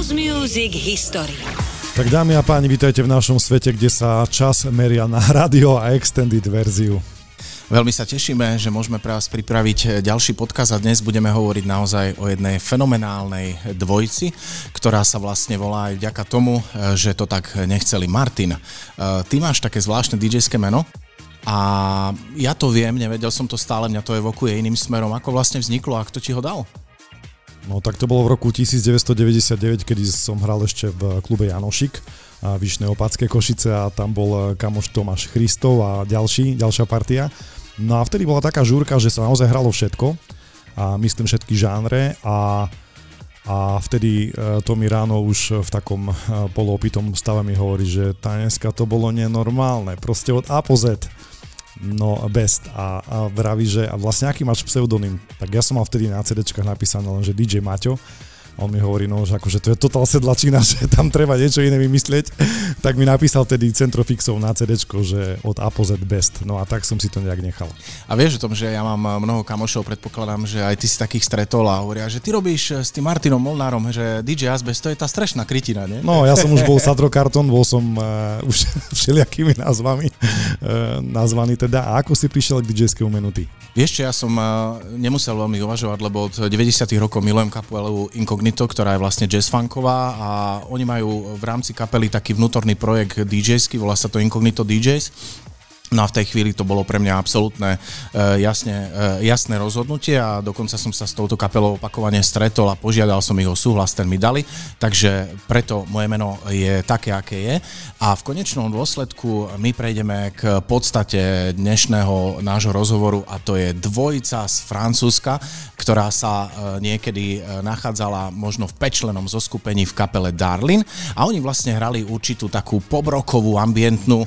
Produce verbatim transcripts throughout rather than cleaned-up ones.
House Music History. Tak dámy a páni, vítajte v našom svete, kde sa čas meria na rádio a extended verziu. Veľmi sa tešíme, že môžeme pre vás pripraviť ďalší podcast a dnes budeme hovoriť naozaj o jednej fenomenálnej dvojici, ktorá sa vlastne volá aj vďaka tomu, že to tak nechceli. Martin, ty máš také zvláštne dí džejské meno a ja to viem, nevedel som to stále, mňa to evokuje iným smerom. Ako vlastne vzniklo a kto ti ho dal? No tak to bolo v roku devätnásťstodeväťdesiatdeväť, kedy som hral ešte v klube Janošik a Vyšné Opatské Košice a tam bol kamoš Tomáš Christov a ďalší, ďalšia partia. No a vtedy bola taká žúrka, že sa naozaj hralo všetko, a myslím všetky žánre a, a vtedy to mi ráno už v takom poloopitom stave mi hovorí, že tá dneska to bolo nenormálne, proste od A po Z, no best a, a vraví, že a vlastne aký máš pseudonym, tak ja som mal vtedy na cé déčkach napísané len, že dí džej Maťo. On mi hovorí, no, že akože to je totál sedlačina, že tam treba niečo iné vymyslieť, tak mi napísal tedy Centrofixov na cé déčko, že od A po Z best, no a tak som si to nejak nechal. A vieš o tom, že ja mám mnoho kamošov, predpokladám, že aj ty si takých stretol a hovoria, že ty robíš s tým Martinom Molnárom, že dí džej Asbest, to je tá strašná krytina, nie? No, ja som už bol Sadrokarton, bol som uh, už všelijakými názvami uh, nazvaný teda. A ako si prišiel k dí džejskému menu ty? Vieš, ja som uh, nemusel veľmi uvažovať, lebo od deväťdesiatych rokov milujem kapelu Incognito, ktorá je vlastne jazzfunková a oni majú v rámci kapely taký vnútorný projekt dí džejský, volá sa to Incognito dí džejs. No a v tej chvíli to bolo pre mňa absolútne jasne, jasné rozhodnutie a dokonca som sa s touto kapelou opakovane stretol a požiadal som ich o súhlas, ten mi dali, takže preto moje meno je také, aké je. A v konečnom dôsledku my prejdeme k podstate dnešného nášho rozhovoru a to je dvojica z Francúzska, ktorá sa niekedy nachádzala možno v päťčlennom zoskupení v kapele Darlin a oni vlastne hrali určitú takú pobrokovú, ambientnú,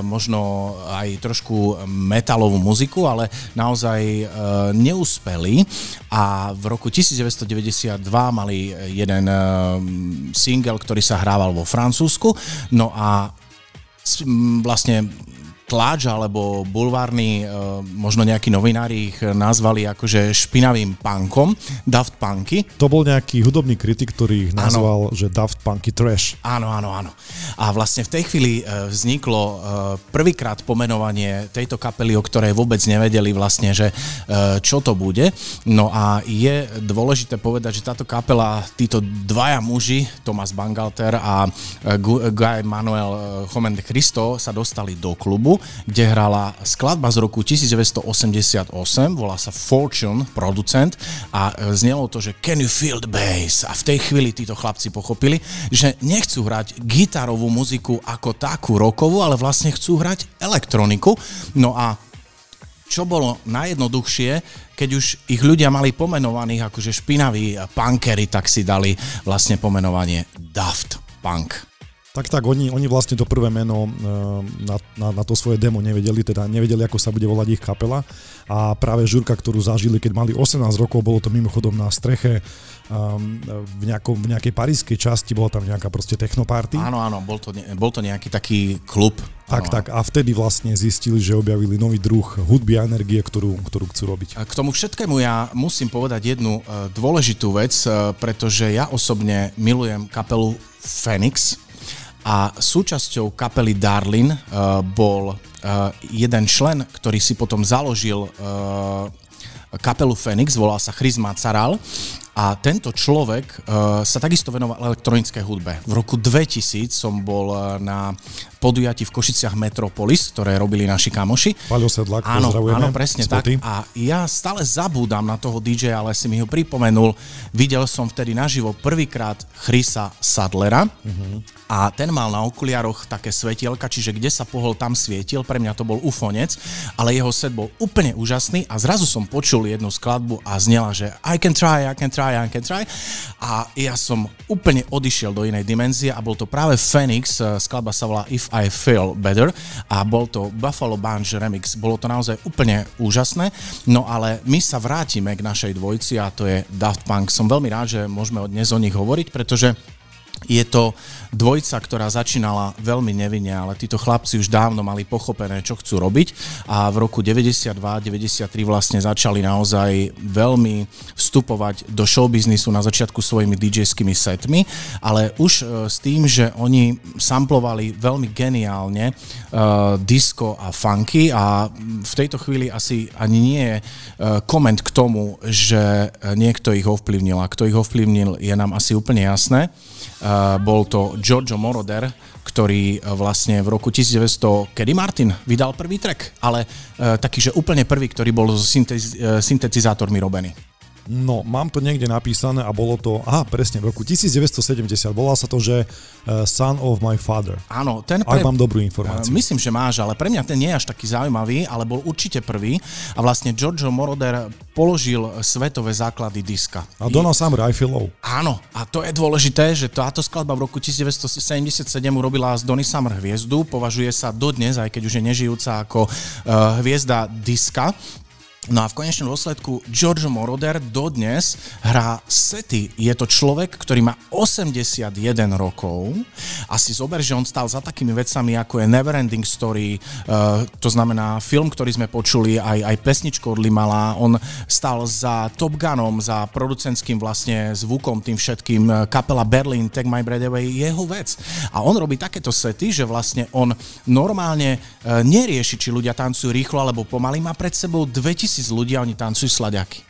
možno aj trošku metalovú muziku, ale naozaj e, neúspeli a v roku devätnásťstodeväťdesiatdva mali jeden e, single, ktorý sa hrával vo Francúzsku, no a m, vlastne tlač alebo bulvárni, e, možno nejakí novinári ich nazvali akože špinavým punkom, Daft Punky. To bol nejaký hudobný kritik, ktorý ich nazval, áno, že Daft Punky trash. Áno, áno, áno. A vlastne v tej chvíli e, vzniklo e, prvýkrát pomenovanie tejto kapely, o ktorej vôbec nevedeli vlastne, že e, čo to bude. No a je dôležité povedať, že táto kapela, títo dvaja muži, Thomas Bangalter a Guy-Manuel de Homem-Christo, sa dostali do klubu, kde hrala skladba z roku devätnásťstoosemdesiatosem, volá sa Fortune, producent, a znelo to, že Can you feel the bass? A v tej chvíli títo chlapci pochopili, že nechcú hrať gitarovú muziku ako takú rockovú, ale vlastne chcú hrať elektroniku. No a čo bolo najjednoduchšie, keď už ich ľudia mali pomenovaných akože špinaví punkery, tak si dali vlastne pomenovanie Daft Punk. Tak, tak, oni, oni vlastne to prvé meno na, na, na to svoje demo nevedeli, teda nevedeli, ako sa bude volať ich kapela a práve žurka, ktorú zažili, keď mali osemnásť rokov, bolo to mimochodom na streche um, v, nejakom, v nejakej parískej časti, bola tam nejaká proste technoparty. Áno, áno, bol to, bol to nejaký taký klub. Tak, tak. A vtedy vlastne zistili, že objavili nový druh hudby a energie, ktorú, ktorú chcú robiť. K tomu všetkému ja musím povedať jednu dôležitú vec, pretože ja osobne milujem kapelu Phoenix a súčasťou kapely Darlin uh, bol uh, jeden člen, ktorý si potom založil uh, kapelu Phoenix, volal sa Chris Macaral a tento človek uh, sa takisto venoval elektronickej hudbe. V roku dvetisíc som bol uh, na podujati v Košiciach Metropolis, ktoré robili naši kamoši. Paľo Sedlák, pozdravujeme. Áno, presne Spoty. Tak. A ja stále zabúdam na toho dí džeja, ale si mi ho pripomenul. Videl som vtedy naživo prvýkrát Chrisa Sadlera. Uh-huh. A ten mal na okuliaroch také svetielka, čiže kde sa pohol, tam svietil. Pre mňa to bol ufonec, ale jeho set bol úplne úžasný a zrazu som počul jednu skladbu a znela, že I can try, I can try, I can try. A ja som úplne odišiel do inej dimenzie a bol to práve Phoenix, skladba sa volá If I Feel Better a bol to Buffalo Bunch remix. Bolo to naozaj úplne úžasné, no ale my sa vrátime k našej dvojici a to je Daft Punk. Som veľmi rád, že môžeme dnes o nich hovoriť, pretože Je to dvojica, ktorá začínala veľmi nevinne, ale títo chlapci už dávno mali pochopené, čo chcú robiť, a v roku deväťdesiatdva deväťdesiattri vlastne začali naozaj veľmi vstupovať do showbiznisu na začiatku svojimi dí džejskými setmi, ale už s tým, že oni samplovali veľmi geniálne uh, disco a funky, a v tejto chvíli asi ani nie je koment k tomu, že niekto ich ovplyvnil, a kto ich ovplyvnil, je nám asi úplne jasné. Uh, bol to Giorgio Moroder, ktorý vlastne v roku devätnásťsto, kedy Martin vydal prvý track, ale uh, taký, že úplne prvý, ktorý bol so syntetiz- syntetizátormi robený. No, mám to niekde napísané a bolo to, aha, presne, v roku devätnásťsto sedemdesiat, volá sa to, že uh, Son of my Father. Áno, ten pre... Ak mám dobrú informáciu. Uh, myslím, že máš, ale pre mňa ten nie je až taký zaujímavý, ale bol určite prvý, a vlastne Giorgio Moroder položil svetové základy diska. A Donna Summer, I Feel Low. Áno, a to je dôležité, že táto skladba v roku devätnásťsto sedemdesiatsedem urobila z Donny Summer hviezdu, považuje sa dodnes, aj keď už je nežijúca, ako uh, hviezda diska. No a v konečnom dôsledku Giorgio Moroder dodnes hrá sety. Je to človek, ktorý má osemdesiatjeden rokov, a si zober, že on stál za takými vecami, ako je Neverending Story, uh, to znamená film, ktorý sme počuli, aj, aj pesničku od Limala. On stál za Top Gunom, za producentským vlastne zvukom, tým všetkým, kapela Berlin, Take My Breath Away, jeho vec. A on robí takéto sety, že vlastne on normálne uh, nerieši, či ľudia tancujú rýchlo alebo pomaly, má pred sebou dvetisíc ľudia, oni tancujú sladiaky.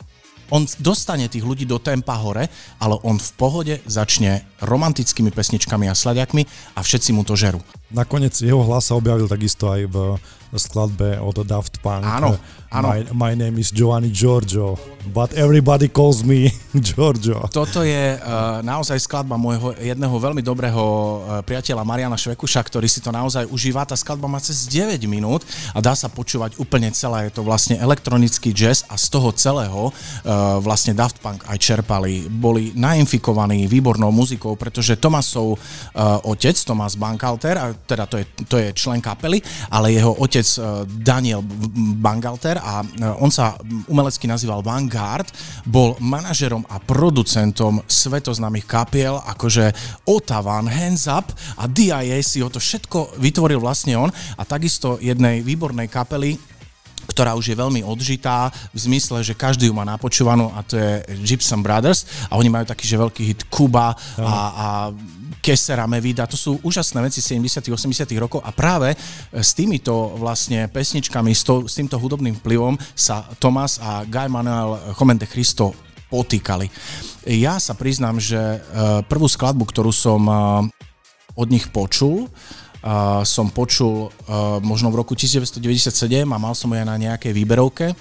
On dostane tých ľudí do tempa hore, ale on v pohode začne romantickými pesničkami a sladiakmi a všetci mu to žerú. Nakoniec jeho hlas sa objavil takisto aj v skladbe od Daft Punk. Áno, áno. My, my name is Giovanni Giorgio, but everybody calls me Giorgio. Toto je uh, naozaj skladba môjho jedného veľmi dobrého priateľa Mariana Švekuša, ktorý si to naozaj užíva. Tá skladba má cez deväť minút a dá sa počúvať úplne celá. Je to vlastne elektronický jazz a z toho celého uh, vlastne Daft Punk aj čerpali. Boli nainfikovaní výbornou muzikou, pretože Tomasov uh, otec, Thomas Bangalter, a teda to je, to je člen kapely, ale jeho otec Daniel Bangalter, a on sa umelecky nazýval Vanguard, bol manažerom a producentom svetoznámych kapiel, akože Ottawan, Hands Up a dé í á, si ho to všetko vytvoril vlastne on, a takisto jednej výbornej kapely, ktorá už je veľmi odžitá v zmysle, že každý ju má napočúvanú, a to je Gibson Brothers, a oni majú taký, že veľký hit Kuba a, a Kesera Mevida, to sú úžasné veci sedemdesiatych osemdesiatych rokov, a práve s týmito vlastne pesničkami, s, to, s týmto hudobným vplyvom sa Thomas a Guy-Manuel de Homem-Christo potýkali. Ja sa priznám, že prvú skladbu, ktorú som od nich počul, Uh, som počul uh, možno v roku devätnásťsto deväťdesiatsedem a mal som ju aj na nejakej výberovke,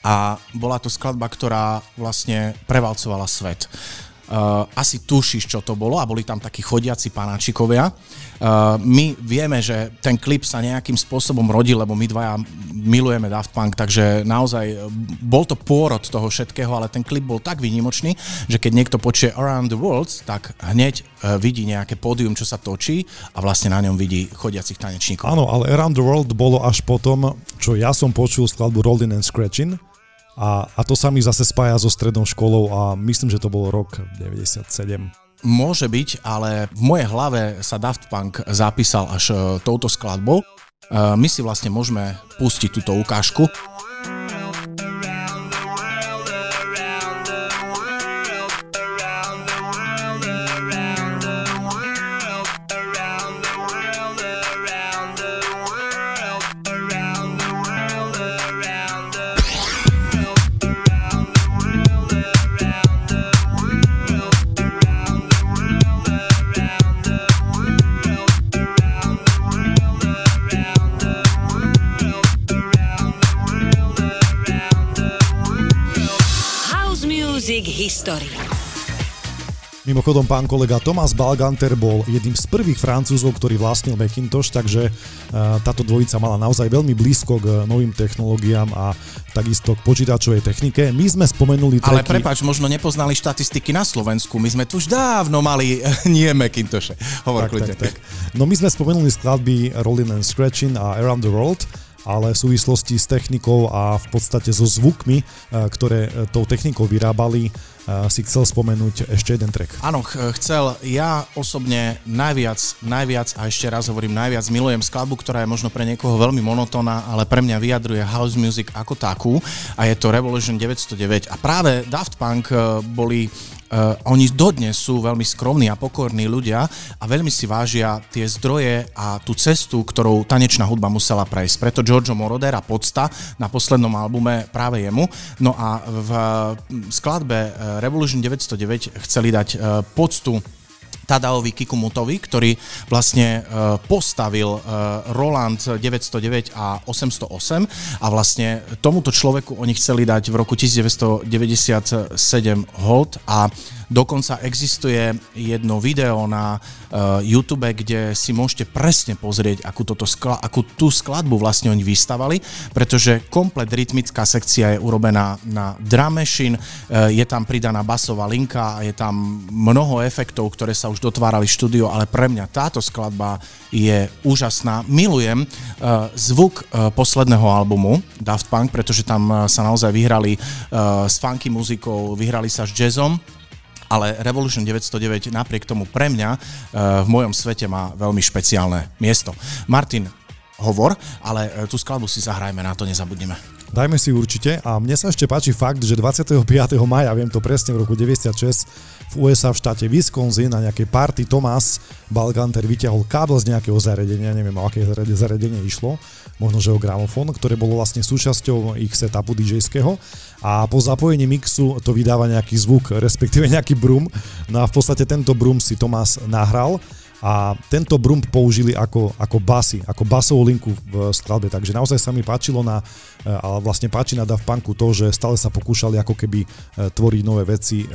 a bola to skladba, ktorá vlastne prevalcovala svet. Uh, asi tušíš, čo to bolo, a boli tam takí chodiaci panáčikovia. Uh, my vieme, že ten klip sa nejakým spôsobom rodil, lebo my dvaja milujeme Daft Punk, takže naozaj bol to pôrod toho všetkého, ale ten klip bol tak výnimočný, že keď niekto počuje Around the World, tak hneď uh, vidí nejaké pódium, čo sa točí, a vlastne na ňom vidí chodiacich tanečníkov. Áno, ale Around the World bolo až potom, čo ja som počul skladbu Rollin' and Scratchin'. A, a to sa mi zase spája so strednou školou, a myslím, že to bol rok deväťdesiatsedem. Môže byť, ale v mojej hlave sa Daft Punk zapísal až touto skladbou. My si vlastne môžeme pustiť túto ukážku. Mimochodom, pán kolega Thomas Bangalter bol jedným z prvých Francúzov, ktorý vlastnil Macintosh, takže táto dvojica mala naozaj veľmi blízko k novým technológiám a takisto k počítačovej technike. My sme spomenuli... Ale tracky... prepáč, možno nepoznali štatistiky na Slovensku, my sme tu už dávno mali nie Macintoshe. Hovor kľudne. Tak, tak, tak. No my sme spomenuli skladby Rollin' and Scratchin' a Around the World, ale v súvislosti s technikou a v podstate so zvukmi, ktoré tou technikou vyrábali, si chcel spomenúť ešte jeden track. Áno, chcel. Ja osobne najviac, najviac a ešte raz hovorím najviac milujem skladbu, ktorá je možno pre niekoho veľmi monotónna, ale pre mňa vyjadruje house music ako takú a je to Revolution deväťsto deväť. A práve Daft Punk boli Uh, oni dodnes sú veľmi skromní a pokorní ľudia a veľmi si vážia tie zdroje a tú cestu, ktorou tanečná hudba musela prejsť. Preto Giorgio Moroder a Podsta na poslednom albume práve jemu. No a v uh, skladbe Revolution deväťsto deväť chceli dať uh, poctu Tadaovi Kikumotovi, ktorý vlastne postavil Roland deväťsto deväť a osemsto osem a vlastne tomuto človeku oni chceli dať v roku devätnásťstodeväťdesiatsedem hold a dokonca existuje jedno video na uh, YouTube, kde si môžete presne pozrieť, akú, toto skla- akú tú skladbu vlastne oni vystavali, pretože komplet rytmická sekcia je urobená na drum machine, uh, je tam pridaná basová linka, je tam mnoho efektov, ktoré sa už dotvárali v štúdiu, ale pre mňa táto skladba je úžasná. Milujem uh, zvuk uh, posledného albumu Daft Punk, pretože tam uh, sa naozaj vyhrali uh, s funky muzikou, vyhrali sa s jazzom, ale Revolution deväťsto deväť napriek tomu pre mňa v mojom svete má veľmi špeciálne miesto. Martin, hovor, ale tú skladbu si zahrajme, na to nezabudneme. Dajme si určite a mne sa ešte páči fakt, že dvadsiateho piateho mája, viem to presne, v roku deväťdesiatšesť v ú es á v štáte Wisconsin na nejakej party Thomas Bangalter vyťahol kábel z nejakého zariadenia, neviem o aké zariadenie išlo, možno že o gramofón, ktoré bolo vlastne súčasťou ich setupu DJského a po zapojení mixu to vydáva nejaký zvuk, respektíve nejaký brum. No a v podstate tento brum si Thomas nahral a tento brump použili ako, ako basy, ako basovú linku v skladbe, takže naozaj sa mi páčilo na, ale vlastne páči na Daft Punku to, že stále sa pokúšali ako keby tvoriť nové veci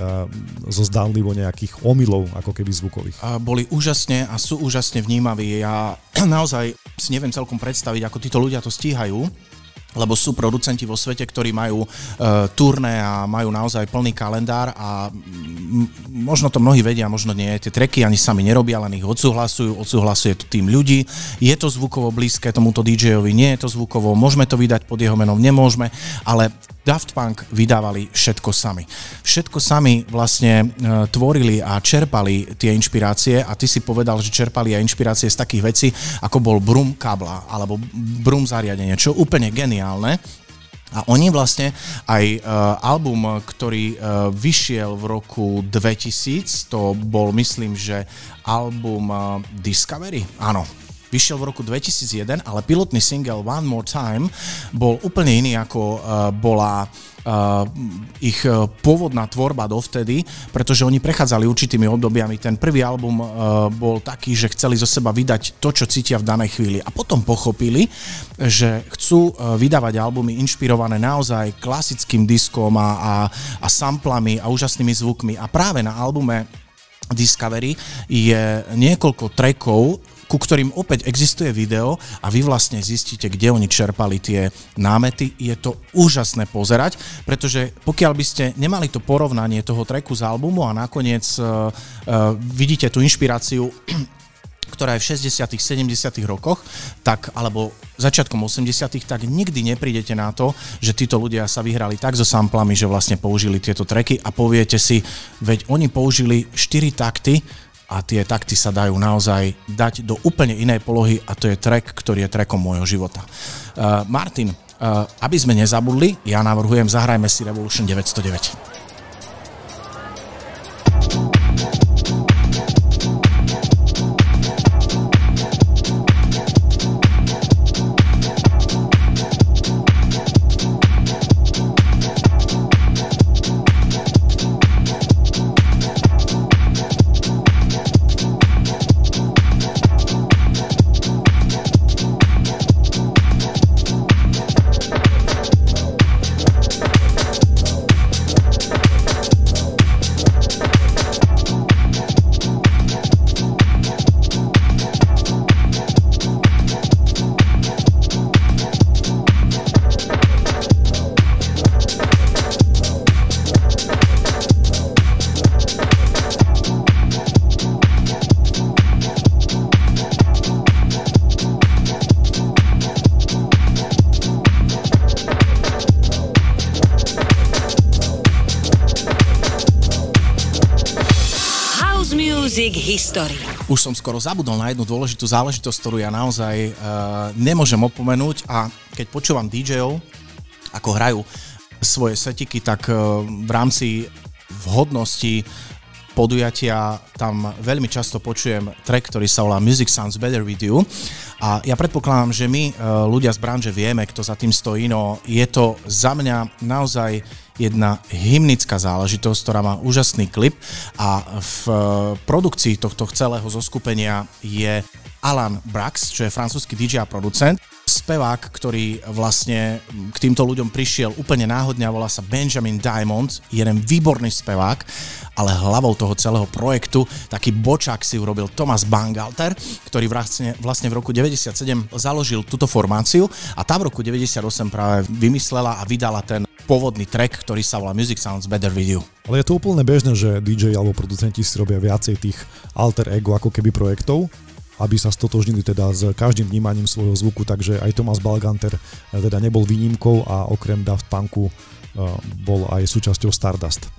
zo zdánlivo nejakých omylov ako keby zvukových. A boli úžasne a sú úžasne vnímaví. Ja naozaj si neviem celkom predstaviť, ako títo ľudia to stíhajú, lebo sú producenti vo svete, ktorí majú e, turné a majú naozaj plný kalendár a m- možno to mnohí vedia, možno nie. Tie tracky ani sami nerobia, len ich odsúhlasujú, odsúhlasuje to tým ľudí. Je to zvukovo blízke tomuto dí džejovi, nie je to zvukovo, môžeme to vydať pod jeho menom, nemôžeme, ale Daft Punk vydávali všetko sami. Všetko sami vlastne e, tvorili a čerpali tie inšpirácie a ty si povedal, že čerpali aj inšpirácie z takých vecí, ako bol brum kábla alebo brum zariadenie, čo úplne geniálne. A oni vlastne aj e, album, ktorý e, vyšiel v roku dvetisíc, to bol myslím, že album e, Discovery, áno. Vyšiel v roku dvetisícjeden, ale pilotný single One More Time bol úplne iný, ako uh, bola uh, ich uh, pôvodná tvorba dovtedy, pretože oni prechádzali určitými obdobiami. Ten prvý album uh, bol taký, že chceli zo seba vydať to, čo cítia v danej chvíli. A potom pochopili, že chcú uh, vydávať albumy inšpirované naozaj klasickým diskom a, a, a samplami a úžasnými zvukmi. A práve na albume Discovery je niekoľko trackov, ku ktorým opäť existuje video a vy vlastne zistíte, kde oni čerpali tie námety. Je to úžasné pozerať, pretože pokiaľ by ste nemali to porovnanie toho tracku z albumu a nakoniec uh, uh, vidíte tú inšpiráciu, ktorá je v šesťdesiatych, sedemdesiatych rokoch, tak, alebo začiatkom osemdesiatych, tak nikdy neprídete na to, že títo ľudia sa vyhrali tak so samplami, že vlastne použili tieto tracky a poviete si, veď oni použili štyri takty, a tie takty sa dajú naozaj dať do úplne inej polohy a to je track, ktorý je trackom môjho života. Uh, Martin, uh, aby sme nezabudli, ja navrhujem, zahrajme si Revolution deväťsto deväť. Music History. Už som skoro zabudol na jednu dôležitú záležitosť, ktorú ja naozaj uh, nemôžem opomenúť, a keď počúvam dí džejov, ako hrajú svoje setiky, tak uh, v rámci vhodnosti podujatia tam veľmi často počujem track, ktorý sa volá Music Sounds Better With You, a ja predpokladám, že my ľudia z branže vieme, kto za tým stojí, no je to za mňa naozaj jedna hymnická záležitosť, ktorá má úžasný klip, a v produkcii tohto celého zoskupenia je Alan Brax, čo je francúzsky dí džej a producent, spevák, ktorý vlastne k týmto ľuďom prišiel úplne náhodne a volá sa Benjamin Diamond, jeden výborný spevák, ale hlavou toho celého projektu taký bočák si urobil Thomas Bangalter, ktorý vlastne, vlastne v roku deväťdesiatsedem založil túto formáciu, a tá v roku deväťdesiatosem práve vymyslela a vydala ten pôvodný track, ktorý sa volá Music Sounds Better With You. Ale je to úplne bežné, že dí džej alebo producenti si robia viacej tých alter ego ako keby projektov, aby sa stotožnili teda s každým vnímaním svojho zvuku, takže aj Thomas Bangalter teda nebol výnimkou a okrem Daft Punku bol aj súčasťou Stardust.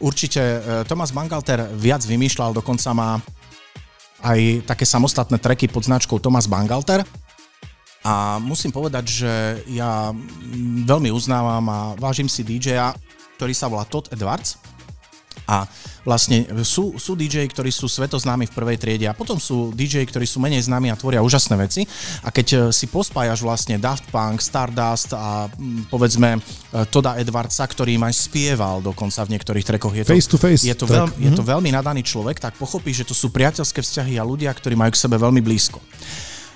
Určite Thomas Bangalter viac vymýšľal, dokonca má aj také samostatné tracky pod značkou Thomas Bangalter. A musím povedať, že ja veľmi uznávam a vážim si dí džeja, ktorý sa volá Todd Edwards. A vlastne sú, sú dí džeji, ktorí sú svetoznámi v prvej triede, a potom sú dí džeji, ktorí sú menej známi a tvoria úžasné veci. A keď si pospájaš vlastne Daft Punk, Stardust a povedzme Todda Edwardsa, ktorý aj spieval dokonca v niektorých trackoch, je to, face to face je to, veľ, je to veľmi nadaný človek, tak pochopíš, že to sú priateľské vzťahy a ľudia, ktorí majú k sebe veľmi blízko.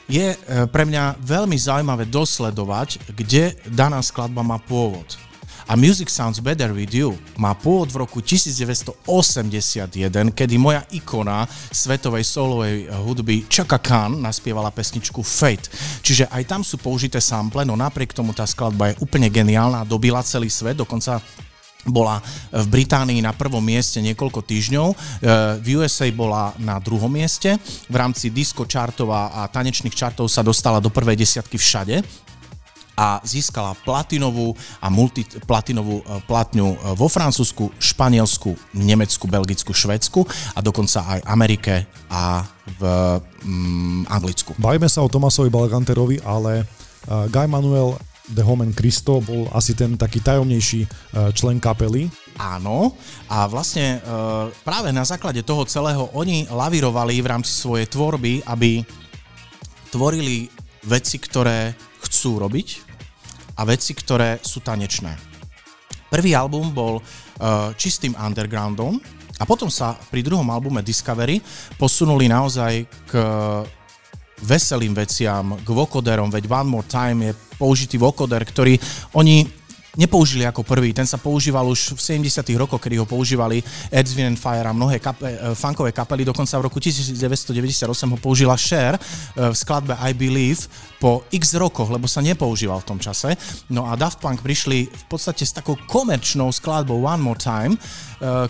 Je pre mňa veľmi zaujímavé dosledovať, kde daná skladba má pôvod. A Music Sounds Better With You má pôvod v roku devätnásťstoosemdesiatjeden, kedy moja ikona svetovej soulovej hudby Chaka Khan naspievala pesničku Fate. Čiže aj tam sú použité sample, no napriek tomu tá skladba je úplne geniálna, dobila celý svet, dokonca bola v Británii na prvom mieste niekoľko týždňov, v ú es á bola na druhom mieste, v rámci disco chartov a tanečných chartov sa dostala do prvej desiatky všade a získala platinovú a multiplatinovú platňu vo Francúzsku, Španielsku, Nemecku, Belgicku, Švédsku a dokonca aj Amerike a v mm, Anglicku. Bajme sa o Thomasovi Bangalterovi, ale Guy-Manuel de Homem-Christo bol asi ten taký tajomnejší člen kapely. Áno, a vlastne práve na základe toho celého oni lavírovali v rámci svojej tvorby, aby tvorili veci, ktoré chcú robiť, a veci, ktoré sú tanečné. Prvý album bol čistým undergroundom a potom sa pri druhom albume Discovery posunuli naozaj k veselým veciam, k vokoderom, veď One More Time je použitý vokoder, ktorý oni nepoužili ako prvý, ten sa používal už v sedemdesiatych rokoch, kedy ho používali Edwin and Fire a mnohé kape- funkové kapely, dokonca v roku devätnásťstodeväťdesiatosem ho použila Cher v skladbe I Believe po x rokoch, lebo sa nepoužíval v tom čase. No a Daft Punk prišli v podstate s takou komerčnou skladbou One More Time,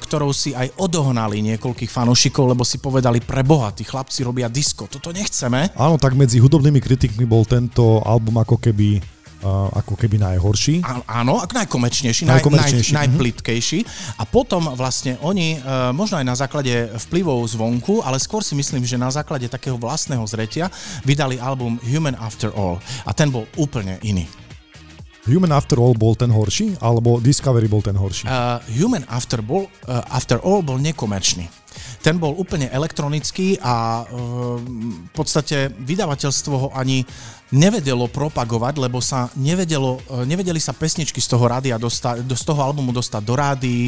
ktorou si aj odohnali niekoľkých fanúšikov, lebo si povedali, preboha, tí chlapci robia disco, toto nechceme. Áno, tak medzi hudobnými kritikmi bol tento album ako keby Uh, ako keby najhorší. Á, áno, ako najkomerčnejší, najkomerčnejší. Naj, naj, najplitkejší. A potom vlastne oni, uh, možno aj na základe vplyvov zvonku, ale skôr si myslím, že na základe takého vlastného zretia vydali album Human After All. A ten bol úplne iný. Human After All bol ten horší? Alebo Discovery bol ten horší? Uh, Human After, bol, uh, After All bol nekomerčný. Ten bol úplne elektronický a v podstate vydavateľstvo ho ani nevedelo propagovať, lebo sa nevedelo, nevedeli sa pesničky z toho rádia dostať, z toho albumu dostať do rádií,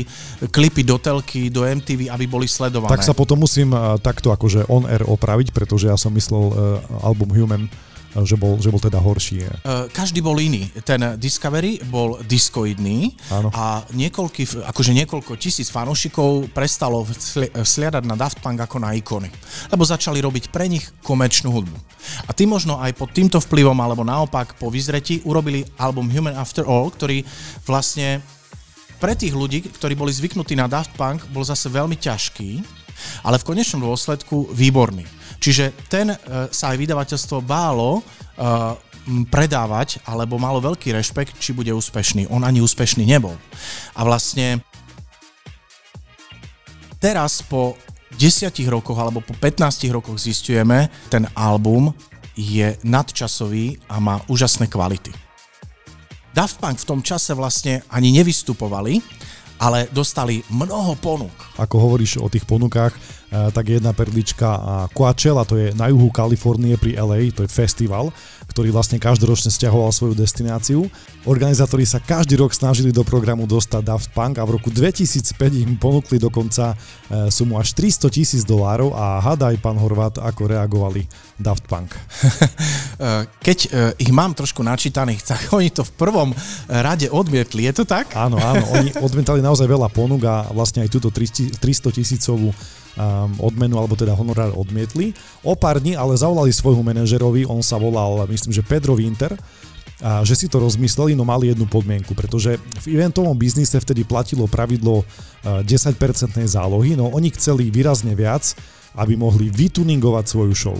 klipy do telky, do em tí ví, aby boli sledované. Tak sa potom musím takto akože on air opraviť, pretože ja som myslel album Human, že bol, že bol teda horší. Každý bol iný. Ten Discovery bol diskoidný. Áno. A niekoľko, akože niekoľko tisíc fanúšikov prestalo vsliadať na Daft Punk ako na ikony. Lebo začali robiť pre nich komerčnú hudbu. A tí možno aj pod týmto vplyvom, alebo naopak po vyzretí, urobili album Human After All, ktorý vlastne pre tých ľudí, ktorí boli zvyknutí na Daft Punk, bol zase veľmi ťažký, ale v konečnom dôsledku výborný. Čiže ten sa aj vydavateľstvo bálo uh, predávať, alebo malo veľký rešpekt, či bude úspešný. On ani úspešný nebol. A vlastne teraz po desiatich rokoch alebo po pätnástich rokoch zisťujeme, ten album je nadčasový a má úžasné kvality. Daft Punk v tom čase vlastne ani nevystupovali, ale dostali mnoho ponúk. Ako hovoríš o tých ponukách, tak jedna perlička Coachella, to je na juhu Kalifornie pri el ej, to je festival, ktorý vlastne každoročne sťahoval svoju destináciu. Organizátori sa každý rok snažili do programu dostať Daft Punk a v roku dvetisícpäť im ponúkli dokonca sumu až tristotisíc dolárov a hadaj, pán Horvát, ako reagovali Daft Punk. Keď ich mám trošku načítaných, tak oni to v prvom rade odmietli, je to tak? Áno, áno, oni odmietali naozaj veľa ponúk a vlastne aj túto tristotisícovú odmenu, alebo teda honorár odmietli. O pár dní ale zavolali svojmu manažerovi, on sa volal, myslím, že Pedro Winter, a že si to rozmysleli, no mali jednu podmienku, pretože v eventovom biznise vtedy platilo pravidlo desaťpercentnej zálohy, no oni chceli výrazne viac, aby mohli vytuningovať svoju show.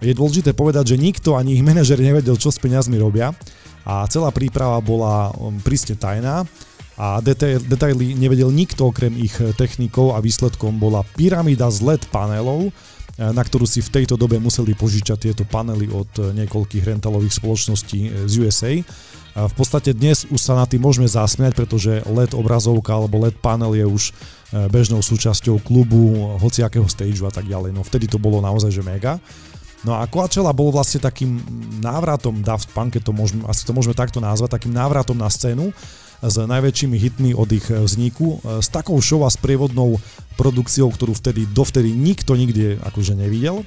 Je dôležité povedať, že nikto, ani ich manažer nevedel, čo s peniazmi robia a celá príprava bola prísne tajná. A detaily nevedel nikto okrem ich technikov a výsledkom bola pyramída z el é dé panelov, na ktorú si v tejto dobe museli požičať tieto panely od niekoľkých rentalových spoločností z ú es á. V podstate dnes už sa na tým môžeme zasmiať, pretože el é dé obrazovka alebo el é dé panel je už bežnou súčasťou klubu, hociakého stageu a tak ďalej. No vtedy to bolo naozaj že mega. No a Coachella bol vlastne takým návratom Daft Punk, to môžeme, asi to môžeme takto nazvať, takým návratom na scénu s najväčšími hitmi od ich vzniku, s takou show a sprievodnou produkciou, ktorú vtedy dovtedy nikto nikde akože nevidel.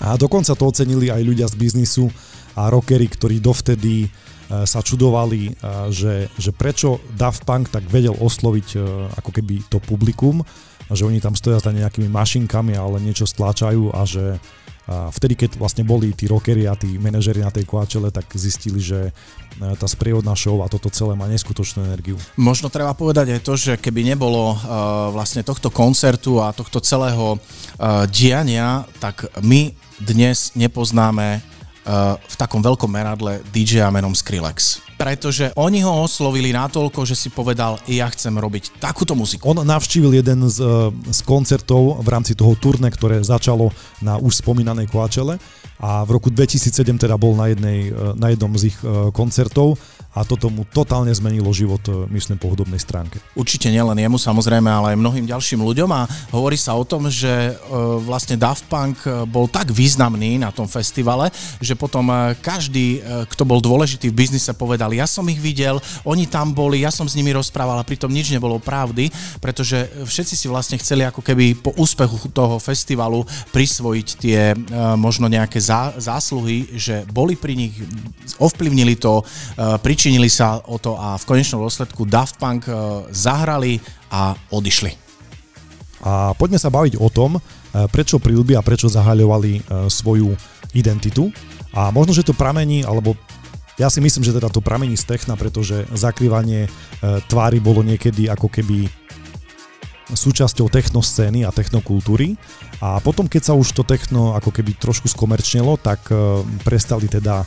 A dokonca to ocenili aj ľudia z biznisu a rockery, ktorí dovtedy sa čudovali, že, že prečo Daft Punk tak vedel osloviť ako keby to publikum, že oni tam stoja za nejakými mašinkami, ale niečo stláčajú a že a vtedy, keď vlastne boli tí rockeri a tí manažeri na tej Coachelle, tak zistili, že tá sprievodná show a toto celé má neskutočnú energiu. Možno treba povedať aj to, že keby nebolo uh, vlastne tohto koncertu a tohto celého uh, diania, tak my dnes nepoznáme uh, v takom veľkom meradle dý džeja menom Skrillex. Pretože oni ho oslovili natoľko, že si povedal, ja chcem robiť takúto muziku. On navštívil jeden z, z koncertov v rámci toho turné, ktoré začalo na už spomínanej Coachelle a v roku dvetisícsedem teda bol na, jednej, na jednom z ich koncertov a toto mu totálne zmenilo život, myslím, po hudobnej stránke. Určite nielen jemu samozrejme, ale aj mnohým ďalším ľuďom a hovorí sa o tom, že vlastne Daft Punk bol tak významný na tom festivale, že potom každý, kto bol dôležitý v biznise, povedal, ja som ich videl, oni tam boli, ja som s nimi rozprával a pritom nič nebolo pravdy, pretože všetci si vlastne chceli ako keby po úspechu toho festivalu prisvojiť tie e, možno nejaké zá, zásluhy, že boli pri nich, ovplyvnili to, e, pričinili sa o to a v konečnom dôsledku Daft Punk e, zahrali a odišli. A poďme sa baviť o tom, prečo príľby a prečo zahaľovali e, svoju identitu a možno, že to pramení, alebo ja si myslím, že teda to pramení z techna, pretože zakrývanie e, tvári bolo niekedy ako keby súčasťou technoscény a technokultúry a potom, keď sa už to techno ako keby trošku skomerčnilo, tak e, prestali teda e,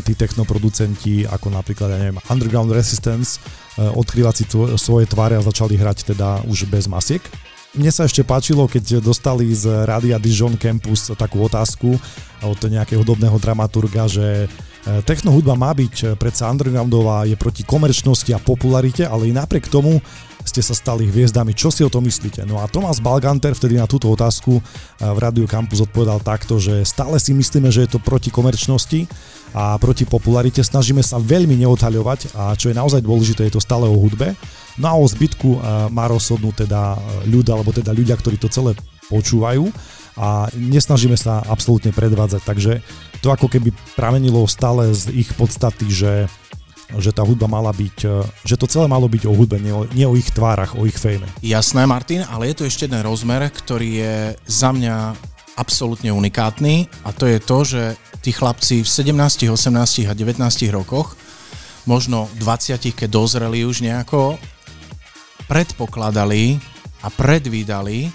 tí technoproducenti ako napríklad, ja neviem, Underground Resistance e, odkrývať si tvo- svoje tváre a začali hrať teda už bez masiek. Mne sa ešte páčilo, keď dostali z rádia Dijon Campus takú otázku od nejakého hudobného dramaturga, že technohudba má byť predsa undergroundová, je proti komerčnosti a popularite, ale i napriek tomu ste sa stali hviezdami. Čo si o tom myslíte? No a Thomas Bangalter vtedy na túto otázku v rádiu Campus odpovedal takto, že stále si myslíme, že je to proti komerčnosti a proti popularite. Snažíme sa veľmi neodhaľovať a čo je naozaj dôležité, je to stále o hudbe. No a o zbytku má rozhodnú teda ľud, alebo teda ľudia, ktorí to celé počúvajú a nesnažíme sa absolútne predvádzať. Takže to ako keby pramenilo stále z ich podstaty, že, že tá hudba mala byť, že to celé malo byť o hudbe, nie o, nie o ich tvárach, o ich fejme. Jasné, Martin, ale je tu ešte jeden rozmer, ktorý je za mňa absolútne unikátny a to je to, že tí chlapci v sedemnástich, osemnástich a devätnástich rokoch, možno dvadsiatich, keď dozreli už nejako, predpokladali a predvídali,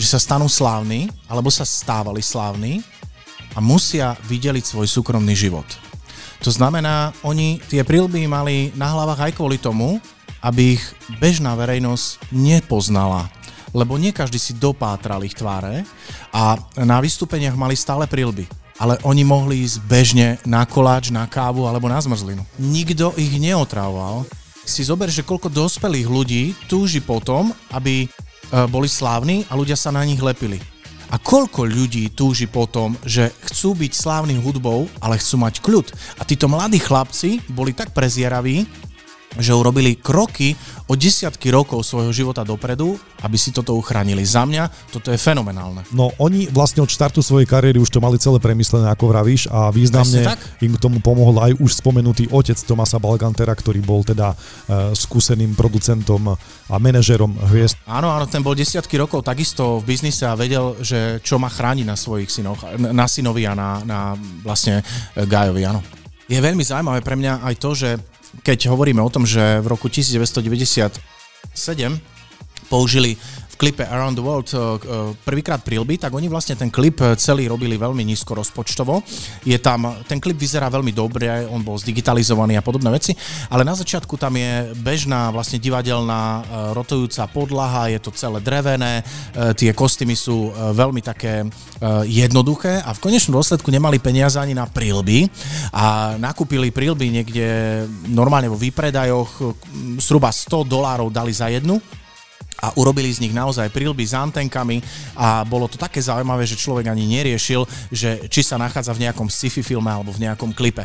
že sa stanú slávni, alebo sa stávali slávni a musia videliť svoj súkromný život. To znamená, oni tie príľby mali na hlavách aj kvôli tomu, aby ich bežná verejnosť nepoznala. lebo nie každý si dopátral ich tváre a na vystúpeniach mali stále prilby. Ale oni mohli ísť bežne na koláč, na kávu alebo na zmrzlinu. Nikto ich neotrávoval. Si zober, že koľko dospelých ľudí túži potom, aby boli slávni a ľudia sa na nich lepili. A koľko ľudí túži potom, že chcú byť slávnym hudbou, ale chcú mať kľud. A títo mladí chlapci boli tak prezieraví, že urobili kroky o desiatky rokov svojho života dopredu, aby si toto uchránili. Za mňa toto je fenomenálne. No oni vlastne od štartu svojej kariéry už to mali celé premyslené, ako vravíš, a významne im k tomu pomohol aj už spomenutý otec Thomasa Bangaltera, ktorý bol teda e, skúseným producentom a manažerom hviezd. Áno, áno, ten bol desiatky rokov takisto v biznise a vedel, že čo má chrániť na svojich synoch, na synovi a na, na vlastne Guyovi, áno. Je veľmi zaujímavé pre mňa aj to, že keď hovoríme o tom, že v roku devätnásťstodeväťdesiatsedem použili v klipe Around the World prvýkrát prilby, tak oni vlastne ten klip celý robili veľmi nízko rozpočtovo. Je tam, ten klip vyzerá veľmi dobre, on bol zdigitalizovaný a podobné veci, ale na začiatku tam je bežná vlastne divadelná rotujúca podlaha, je to celé drevené, tie kostýmy sú veľmi také jednoduché a v konečnom dôsledku nemali peniaze ani na prilby a nakúpili prilby niekde normálne vo výpredajoch, zhruba sto dolárov dali za jednu a urobili z nich naozaj prilby s antenkami a bolo to také zaujímavé, že človek ani neriešil, že či sa nachádza v nejakom sci-fi filme alebo v nejakom klipe.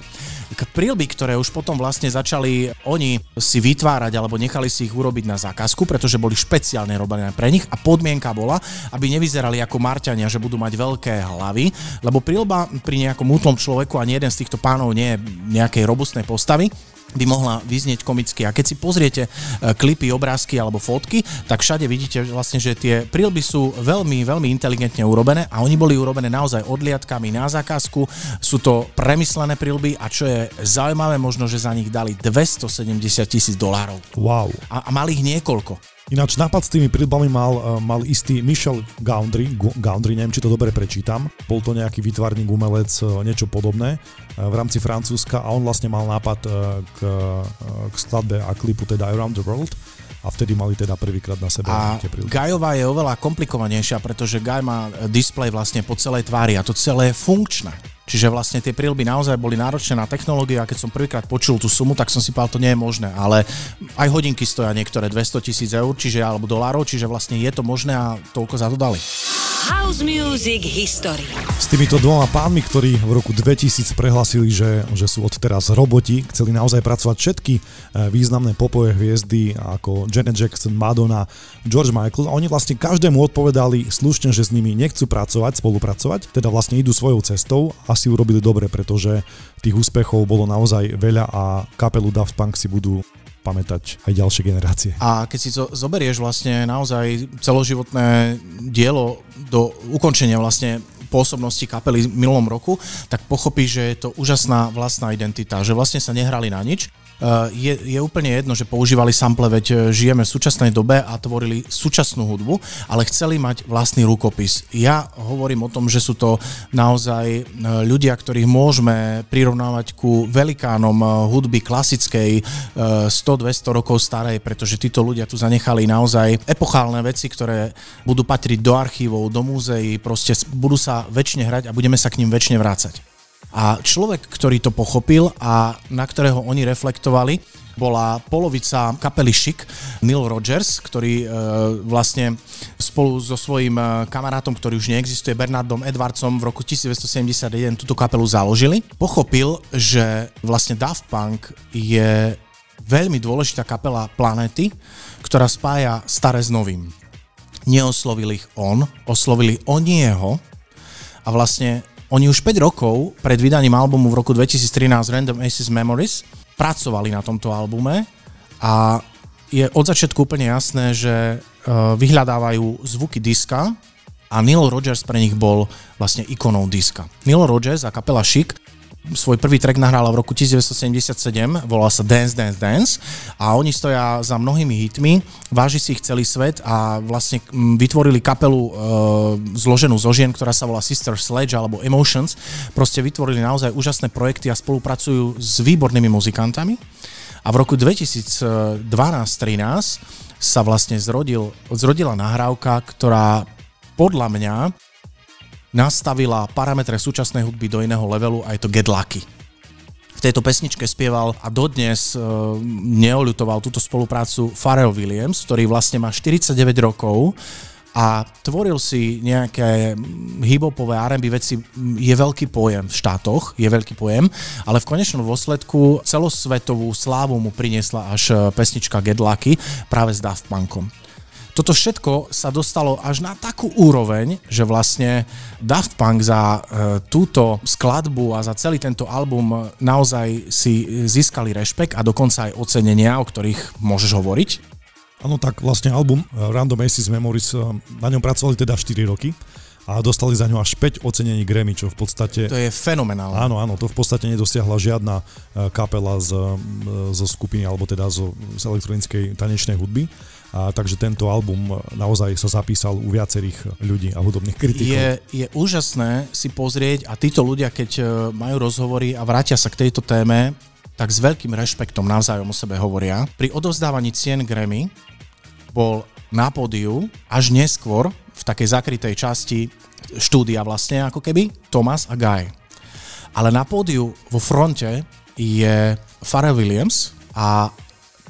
Prilby, ktoré už potom vlastne začali oni si vytvárať alebo nechali si ich urobiť na zákazku, pretože boli špeciálne robené pre nich a podmienka bola, aby nevyzerali ako Marťania, že budú mať veľké hlavy, lebo prilba pri nejakom útlom človeku a jeden z týchto pánov nie je nejakej robustnej postavy, by mohla vyznieť komicky. A keď si pozriete klipy, obrázky alebo fotky, tak všade vidíte vlastne, že tie prilby sú veľmi, veľmi inteligentne urobené a oni boli urobené naozaj odliadkami na zákazku. Sú to premyslené prilby a čo je zaujímavé, možno, že za nich dali dvestosedemdesiat tisíc dolárov. Wow. A, a mali ich niekoľko. Ináč nápad s tými prilbami mal, mal istý Michel Gaundry, Gaundry, neviem, či to dobre prečítam, bol to nejaký výtvarník, umelec, niečo podobné v rámci Francúzska a on vlastne mal nápad k, k skladbe a klipu teda Around the World a vtedy mali teda prvýkrát na sebe a tie prilby. Guyová je oveľa komplikovanejšia, pretože Guy má displej vlastne po celej tvári a to celé je funkčné. Čiže vlastne tie prilby naozaj boli náročné na technológiu a keď som prvýkrát počul tú sumu, tak som si povedal, to nie je možné, ale aj hodinky stoja niektoré dvestotisíc eur, čiže alebo dolárov, čiže vlastne je to možné a toľko za to dali. House Music History. S týmito dvoma pánmi, ktorí v roku dvetisíc prehlasili, že, že sú odteraz roboti, chceli naozaj pracovať všetky významné popové hviezdy ako Janet Jackson, Madonna, George Michael a oni vlastne každému odpovedali slušne, že s nimi nechcú pracovať, spolupracovať, teda vlastne idú svojou cestou a si urobili dobre, pretože tých úspechov bolo naozaj veľa a kapelu Daft Punk si budú pamätať aj ďalšie generácie. A keď si to zoberieš vlastne naozaj celoživotné dielo do ukončenia vlastne pôsobnosti kapely v minulom roku, tak pochopíš, že je to úžasná vlastná identita, že vlastne sa nehrali na nič. Je, je úplne jedno, že používali sample, veď žijeme v súčasnej dobe a tvorili súčasnú hudbu, ale chceli mať vlastný rukopis. Ja hovorím o tom, že sú to naozaj ľudia, ktorých môžeme prirovnávať ku velikánom hudby klasickej sto dvesto rokov starej, pretože títo ľudia tu zanechali naozaj epochálne veci, ktoré budú patriť do archívov, do múzeí, proste budú sa večne hrať a budeme sa k ním večne vrácať. A človek, ktorý to pochopil a na ktorého oni reflektovali, bola polovica kapely Chic, Neil Rogers, ktorý e, vlastne spolu so svojím kamarátom, ktorý už neexistuje, Bernardom Edwardsom v roku devätnásťstosedemdesiatjeden túto kapelu založili. Pochopil, že vlastne Daft Punk je veľmi dôležitá kapela planéty, ktorá spája staré s novým. Neoslovil ich on, oslovili oni jeho a vlastne oni už päť rokov pred vydaním albumu v roku dvetisíctrinásť Random Access Memories pracovali na tomto albume a je od začiatku úplne jasné, že vyhľadávajú zvuky diska a Neil Rogers pre nich bol vlastne ikonou diska. Neil Rogers a kapela Chic svoj prvý track nahrala v roku devätnásťstosedemdesiatsedem, volal sa Dance, Dance, Dance a oni stoja za mnohými hitmi, váži si ich celý svet a vlastne vytvorili kapelu e, zloženú zo žien, ktorá sa volá Sister Sledge alebo Emotions. Proste vytvorili naozaj úžasné projekty a spolupracujú s výbornými muzikantami a v roku dvetisícdvanásť trinásť sa vlastne zrodil, zrodila nahrávka, ktorá podľa mňa nastavila parametre súčasnej hudby do iného levelu a je to Get Lucky. V tejto pesničke spieval a dodnes e, neoľutoval túto spoluprácu Pharrell Williams, ktorý vlastne má štyridsaťdeväť rokov a tvoril si nejaké hip-hopové R and B veci. Je veľký pojem v štátoch, je veľký pojem, ale v konečnom dôsledku celosvetovú slávu mu priniesla až pesnička Get Lucky práve s Daft Punkom. Toto všetko sa dostalo až na takú úroveň, že vlastne Daft Punk za e, túto skladbu a za celý tento album naozaj si získali rešpekt a dokonca aj ocenenia, o ktorých môžeš hovoriť. Áno, tak vlastne album Random Access Memories, na ňom pracovali teda štyri roky a dostali za ňo až päť ocenení Grammy, čo v podstate... To je fenomenálne. Áno, áno, to v podstate nedosiahla žiadna kapela z, zo skupiny alebo teda zo, z elektronickej tanečnej hudby. A takže tento album naozaj sa zapísal u viacerých ľudí a hudobných kritikov. Je, je úžasné si pozrieť a títo ľudia, keď majú rozhovory a vrátia sa k tejto téme, tak s veľkým rešpektom navzájom o sebe hovoria. Pri odovzdávaní cien Grammy bol na pódiu až neskôr v takej zakrytej časti štúdia vlastne ako keby Thomas a Guy. Ale na pódiu vo fronte je Pharrell Williams a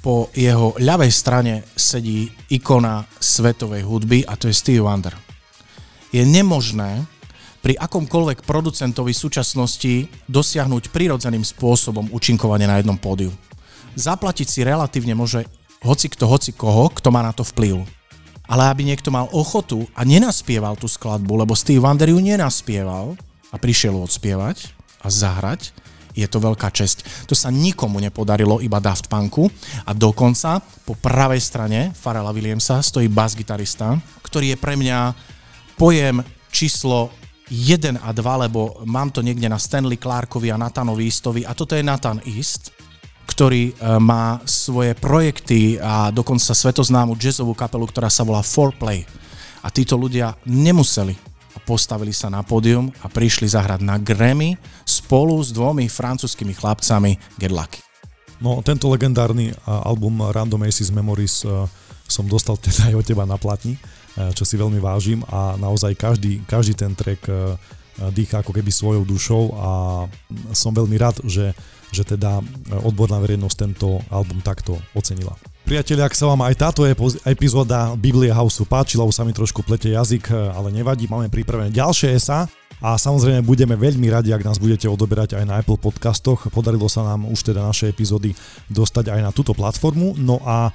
po jeho ľavej strane sedí ikona svetovej hudby a to je Stevie Wonder. Je nemožné pri akomkoľvek producentovi súčasnosti dosiahnuť prirodzeným spôsobom účinkovanie na jednom pódiu. Zaplatiť si relatívne môže hoci kto, hoci koho, kto má na to vplyv. Ale aby niekto mal ochotu a nenaspieval tú skladbu, lebo Stevie Wonder ju nenaspieval a prišiel ju odspievať a zahrať, je to veľká česť. To sa nikomu nepodarilo, iba Daft Punku. A dokonca po pravej strane Pharrella Williamsa stojí bas-gitarista, ktorý je pre mňa pojem číslo jeden a dva, lebo mám to niekde na Stanley Clarkovi a Nathanovi Eastovi. A toto je Nathan East, ktorý má svoje projekty a dokonca svetoznámu jazzovú kapelu, ktorá sa volá Fourplay. A títo ľudia nemuseli. Postavili sa na pódium a prišli zahrať na Grammy spolu s dvomi francúzskými chlapcami Get Lucky. No, tento legendárny album Random Access Memories som dostal teda aj od teba na platni, čo si veľmi vážim a naozaj každý, každý ten track dýcha ako keby svojou dušou a som veľmi rád, že, že teda odborná verejnosť tento album takto ocenila. Priatelia, ak sa vám aj táto epizóda Biblie House páčila, už sa mi trošku plete jazyk, ale nevadí, máme pripravené ďalšie esá a samozrejme budeme veľmi radi, ak nás budete odoberať aj na Apple podcastoch. Podarilo sa nám už teda naše epizódy dostať aj na túto platformu, no a e,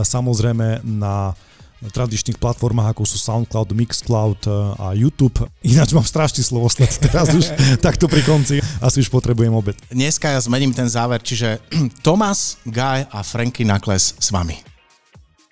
samozrejme na tradičných platformách, ako sú SoundCloud, Mixcloud a YouTube. Ináč mám strašný slovosled teraz už takto pri konci. Asi už potrebujem obed. Dneska ja zmením ten záver, čiže Thomas, Guy a Franky Knuckles s vami.